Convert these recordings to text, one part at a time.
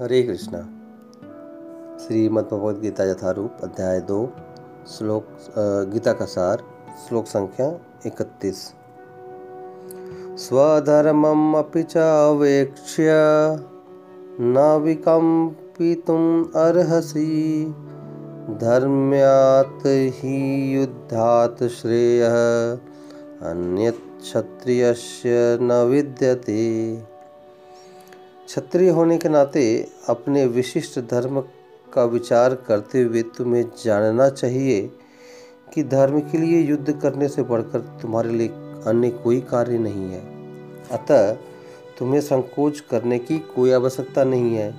हरे कृष्णा। श्रीमद्भगवद्गीता यथारूप अध्याय 2 श्लोक गीता का सार श्लोक संख्या 31। स्वधर्मम् अपि च अवेक्ष्य न विकम्पितुम् अर्हसि धर्म्यात् हि युद्धात् श्रेयः अन्यत् क्षत्रियस्य न विद्यते। क्षत्रिय होने के नाते अपने विशिष्ट धर्म का विचार करते हुए तुम्हें जानना चाहिए कि धर्म के लिए युद्ध करने से बढ़कर तुम्हारे लिए अन्य कोई कार्य नहीं है। अतः तुम्हें संकोच करने की कोई आवश्यकता नहीं है।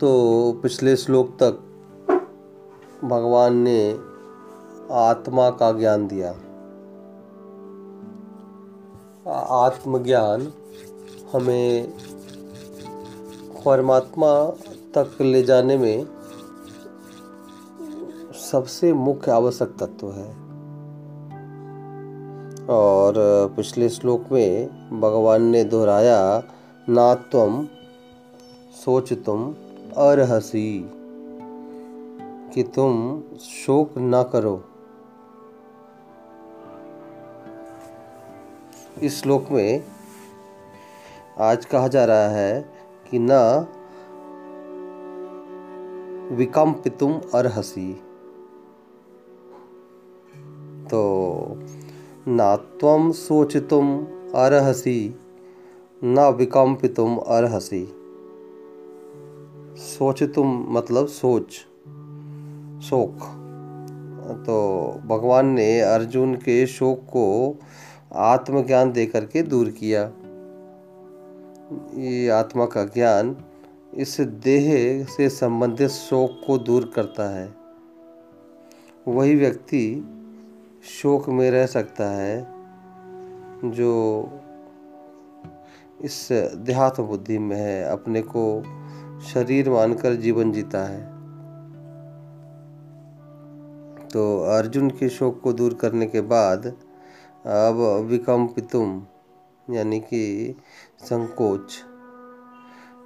तो पिछले श्लोक तक भगवान ने आत्मा का ज्ञान दिया। आत्मज्ञान हमें परमात्मा तक ले जाने में सबसे मुख्य आवश्यक तत्व है। और पिछले श्लोक में भगवान ने दोहराया ना त्वं शोचितुम् अर्हसि कि तुम शोक ना करो। इस श्लोक में आज कहा जा रहा है कि न विकम्पितुम् अर्हसि। तो न त्वं शोचितुम् अर्हसि न विकम्पितुम् अर्हसि। शोचितुम् मतलब सोच, शोक। तो भगवान ने अर्जुन के शोक को आत्मज्ञान दे करके दूर किया। ये आत्मा का ज्ञान इस देह से संबंधित शोक को दूर करता है। वही व्यक्ति शोक में रह सकता है जो इस देहात्म बुद्धि में है, अपने को शरीर मानकर जीवन जीता है। तो अर्जुन के शोक को दूर करने के बाद अब विकम्पितुम् यानी कि संकोच,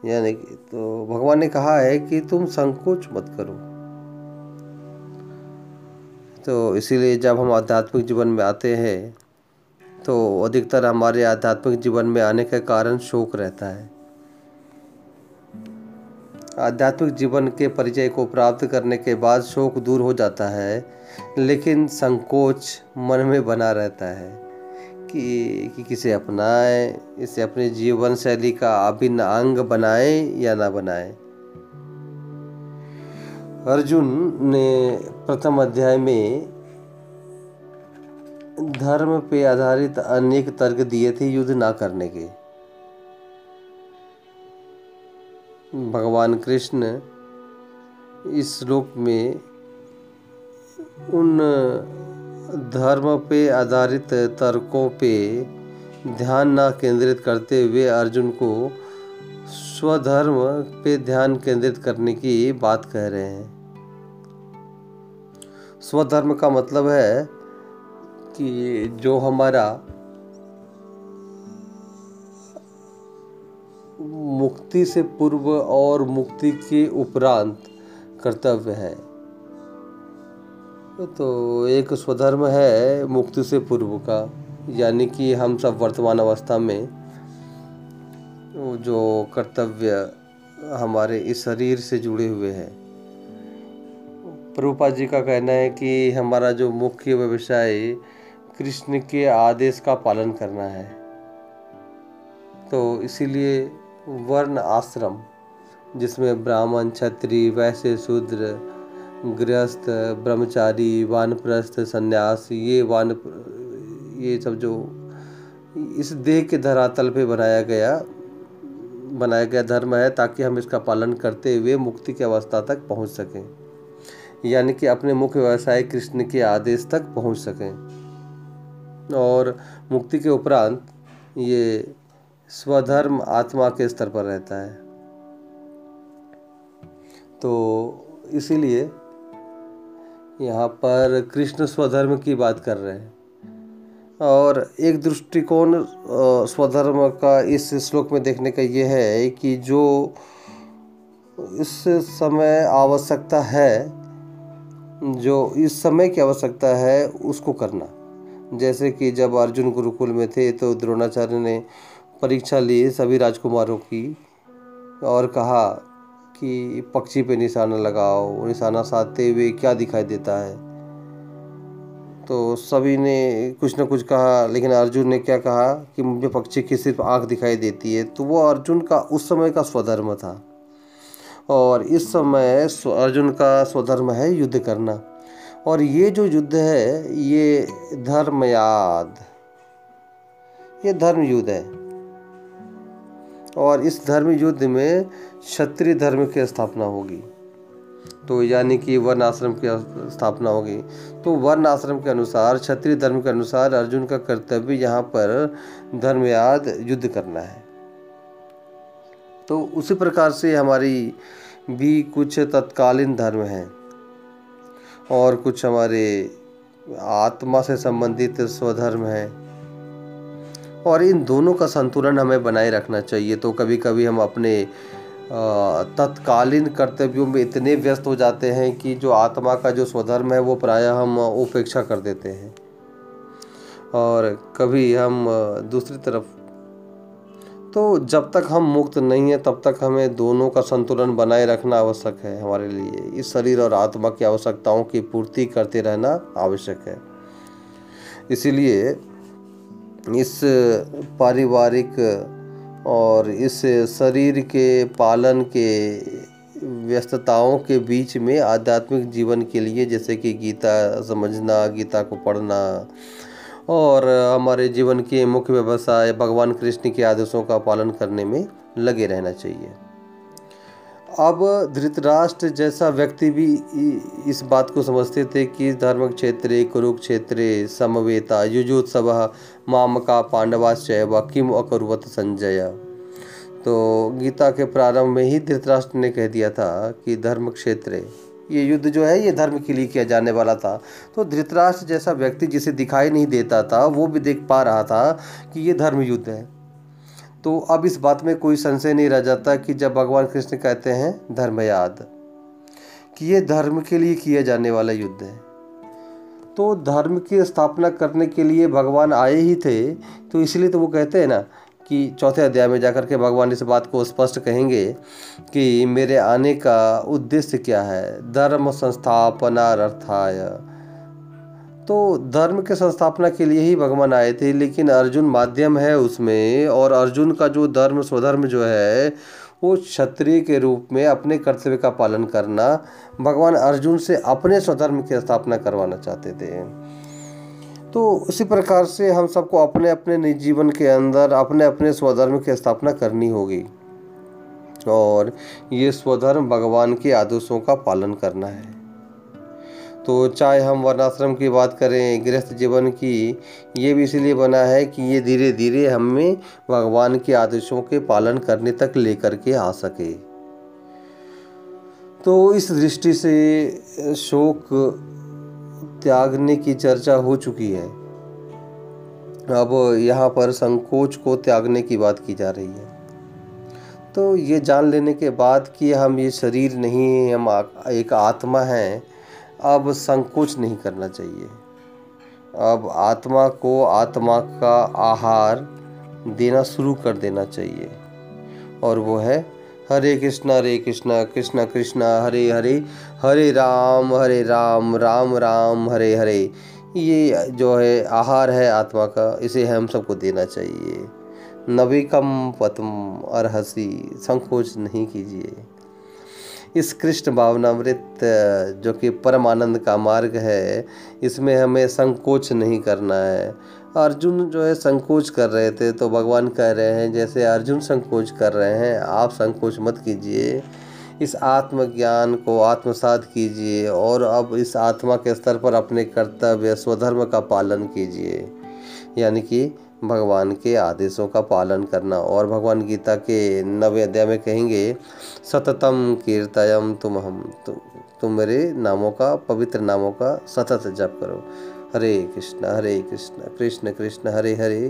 यानी कि तो भगवान ने कहा है कि तुम संकोच मत करो। तो इसीलिए जब हम आध्यात्मिक जीवन में आते हैं तो अधिकतर हमारे आध्यात्मिक जीवन में आने के कारण शोक रहता है। आध्यात्मिक जीवन के परिचय को प्राप्त करने के बाद शोक दूर हो जाता है, लेकिन संकोच मन में बना रहता है कि किसे अपनाएं, इसे अपने जीवन शैली का अभिन्न अंग बनाएं या ना बनाएं। अर्जुन ने प्रथम अध्याय में धर्म पे आधारित अनेक तर्क दिए थे युद्ध ना करने के। भगवान कृष्ण इस श्लोक में उन धर्म पे आधारित तर्कों पे ध्यान ना केंद्रित करते हुए अर्जुन को स्वधर्म पे ध्यान केंद्रित करने की बात कह रहे हैं। स्वधर्म का मतलब है कि जो हमारा मुक्ति से पूर्व और मुक्ति के उपरांत कर्तव्य है। तो एक स्वधर्म है मुक्ति से पूर्व का, यानी कि हम सब वर्तमान अवस्था में जो कर्तव्य हमारे इस शरीर से जुड़े हुए हैं। प्रभुपाद जी का कहना है कि हमारा जो मुख्य व्यवसाय कृष्ण के आदेश का पालन करना है। तो इसीलिए वर्ण आश्रम, जिसमें ब्राह्मण, क्षत्रिय, वैश्य, शूद्र, गृहस्थ, ब्रह्मचारी, वानप्रस्थ, सन्यास, ये सब जो इस देह के धरातल पे बनाया गया धर्म है, ताकि हम इसका पालन करते हुए मुक्ति की अवस्था तक पहुंच सकें, यानी कि अपने मुख्य व्यवसाय कृष्ण के आदेश तक पहुंच सकें। और मुक्ति के उपरांत ये स्वधर्म आत्मा के स्तर पर रहता है। तो इसीलिए यहाँ पर कृष्ण स्वधर्म की बात कर रहे हैं। और एक दृष्टिकोण स्वधर्म का इस श्लोक में देखने का ये है कि जो इस समय आवश्यकता है, जो इस समय की आवश्यकता है उसको करना। जैसे कि जब अर्जुन गुरुकुल में थे तो द्रोणाचार्य ने परीक्षा ली सभी राजकुमारों की और कहा कि पक्षी पे निशाना लगाओ, निशाना साधते हुए क्या दिखाई देता है। तो सभी ने कुछ ना कुछ कहा, लेकिन अर्जुन ने क्या कहा कि मुझे पक्षी की सिर्फ आँख दिखाई देती है। तो वो अर्जुन का उस समय का स्वधर्म था, और इस समय अर्जुन का स्वधर्म है युद्ध करना। और ये जो युद्ध है ये धर्मयाद, ये धर्म युद्ध है, और इस धर्म युद्ध में क्षत्रिय धर्म की स्थापना होगी, तो यानी कि वर्ण आश्रम की स्थापना होगी। तो वर्ण आश्रम के अनुसार, क्षत्रिय धर्म के अनुसार अर्जुन का कर्तव्य यहाँ पर धर्मयाद युद्ध करना है। तो उसी प्रकार से हमारी भी कुछ तत्कालीन धर्म हैं और कुछ हमारे आत्मा से संबंधित स्वधर्म हैं, और इन दोनों का संतुलन हमें बनाए रखना चाहिए। तो कभी कभी हम अपने तत्कालीन कर्तव्यों में इतने व्यस्त हो जाते हैं कि जो आत्मा का जो स्वधर्म है वो प्रायः हम उपेक्षा कर देते हैं, और कभी हम दूसरी तरफ। तो जब तक हम मुक्त नहीं हैं तब तक हमें दोनों का संतुलन बनाए रखना आवश्यक है। हमारे लिए इस शरीर और आत्मा की आवश्यकताओं की पूर्ति करते रहना आवश्यक है। इसीलिए इस पारिवारिक और इस शरीर के पालन के व्यस्तताओं के बीच में आध्यात्मिक जीवन के लिए, जैसे कि गीता समझना, गीता को पढ़ना, और हमारे जीवन के मुख्य व्यवसाय भगवान कृष्ण के आदेशों का पालन करने में लगे रहना चाहिए। अब धृतराष्ट्र जैसा व्यक्ति भी इस बात को समझते थे कि धर्म क्षेत्रे कुरुक्षेत्रे समवेता युजोत्सव मामका पांडवाश्चैव किम अकुर्वत संजय। तो गीता के प्रारंभ में ही धृतराष्ट्र ने कह दिया था कि धर्म क्षेत्रे, ये युद्ध जो है ये धर्म के लिए किया जाने वाला था। तो धृतराष्ट्र जैसा व्यक्ति जिसे दिखाई नहीं देता था वो भी देख पा रहा था कि ये धर्म युद्ध है। तो अब इस बात में कोई संशय नहीं रह जाता कि जब भगवान कृष्ण कहते हैं धर्मयाद कि ये धर्म के लिए किया जाने वाला युद्ध है, तो धर्म की स्थापना करने के लिए भगवान आए ही थे। तो इसलिए तो वो कहते हैं ना कि चौथे अध्याय में जाकर के भगवान इस बात को स्पष्ट कहेंगे कि मेरे आने का उद्देश्य क्या है, धर्म संस्थापनार्थाय। तो धर्म के संस्थापना के लिए ही भगवान आए थे, लेकिन अर्जुन माध्यम है उसमें, और अर्जुन का जो धर्म स्वधर्म जो है वो क्षत्रिय के रूप में अपने कर्तव्य का पालन करना। भगवान अर्जुन से अपने स्वधर्म की स्थापना करवाना चाहते थे। तो उसी प्रकार से हम सबको अपने अपने निज जीवन के अंदर अपने अपने स्वधर्म की स्थापना करनी होगी, और ये स्वधर्म भगवान के आदेशों का पालन करना है। तो चाहे हम वर्णाश्रम की बात करें, गृहस्थ जीवन की, ये भी इसलिए बना है कि ये धीरे धीरे हमें भगवान के आदेशों के पालन करने तक लेकर के आ सके। तो इस दृष्टि से शोक त्यागने की चर्चा हो चुकी है। अब यहाँ पर संकोच को त्यागने की बात की जा रही है। तो ये जान लेने के बाद कि हम ये शरीर नहीं हैं, हम एक आत्मा हैं, अब संकोच नहीं करना चाहिए। अब आत्मा को आत्मा का आहार देना शुरू कर देना चाहिए, और वो है हरे कृष्णा हरे कृष्णा कृष्णा कृष्णा हरे हरे, हरे राम राम राम हरे हरे। ये जो है आहार है आत्मा का, इसे हम सबको देना चाहिए। नविकम पतम अर्हसी, संकोच नहीं कीजिए। इस कृष्ण भावनामृत जो कि परम आनंद का मार्ग है, इसमें हमें संकोच नहीं करना है। अर्जुन जो है संकोच कर रहे थे, तो भगवान कह रहे हैं जैसे अर्जुन संकोच कर रहे हैं, आप संकोच मत कीजिए। इस आत्मज्ञान को आत्मसात कीजिए, और अब इस आत्मा के स्तर पर अपने कर्तव्य स्वधर्म का पालन कीजिए, यानी कि भगवान के आदेशों का पालन करना। और भगवान गीता के 9वें अध्याय में कहेंगे सततम कीर्तयम तुम मेरे नामों का, पवित्र नामों का सतत जप करो। हरे कृष्ण कृष्ण कृष्ण हरे हरे,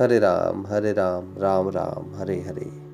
हरे राम राम राम राम हरे हरे।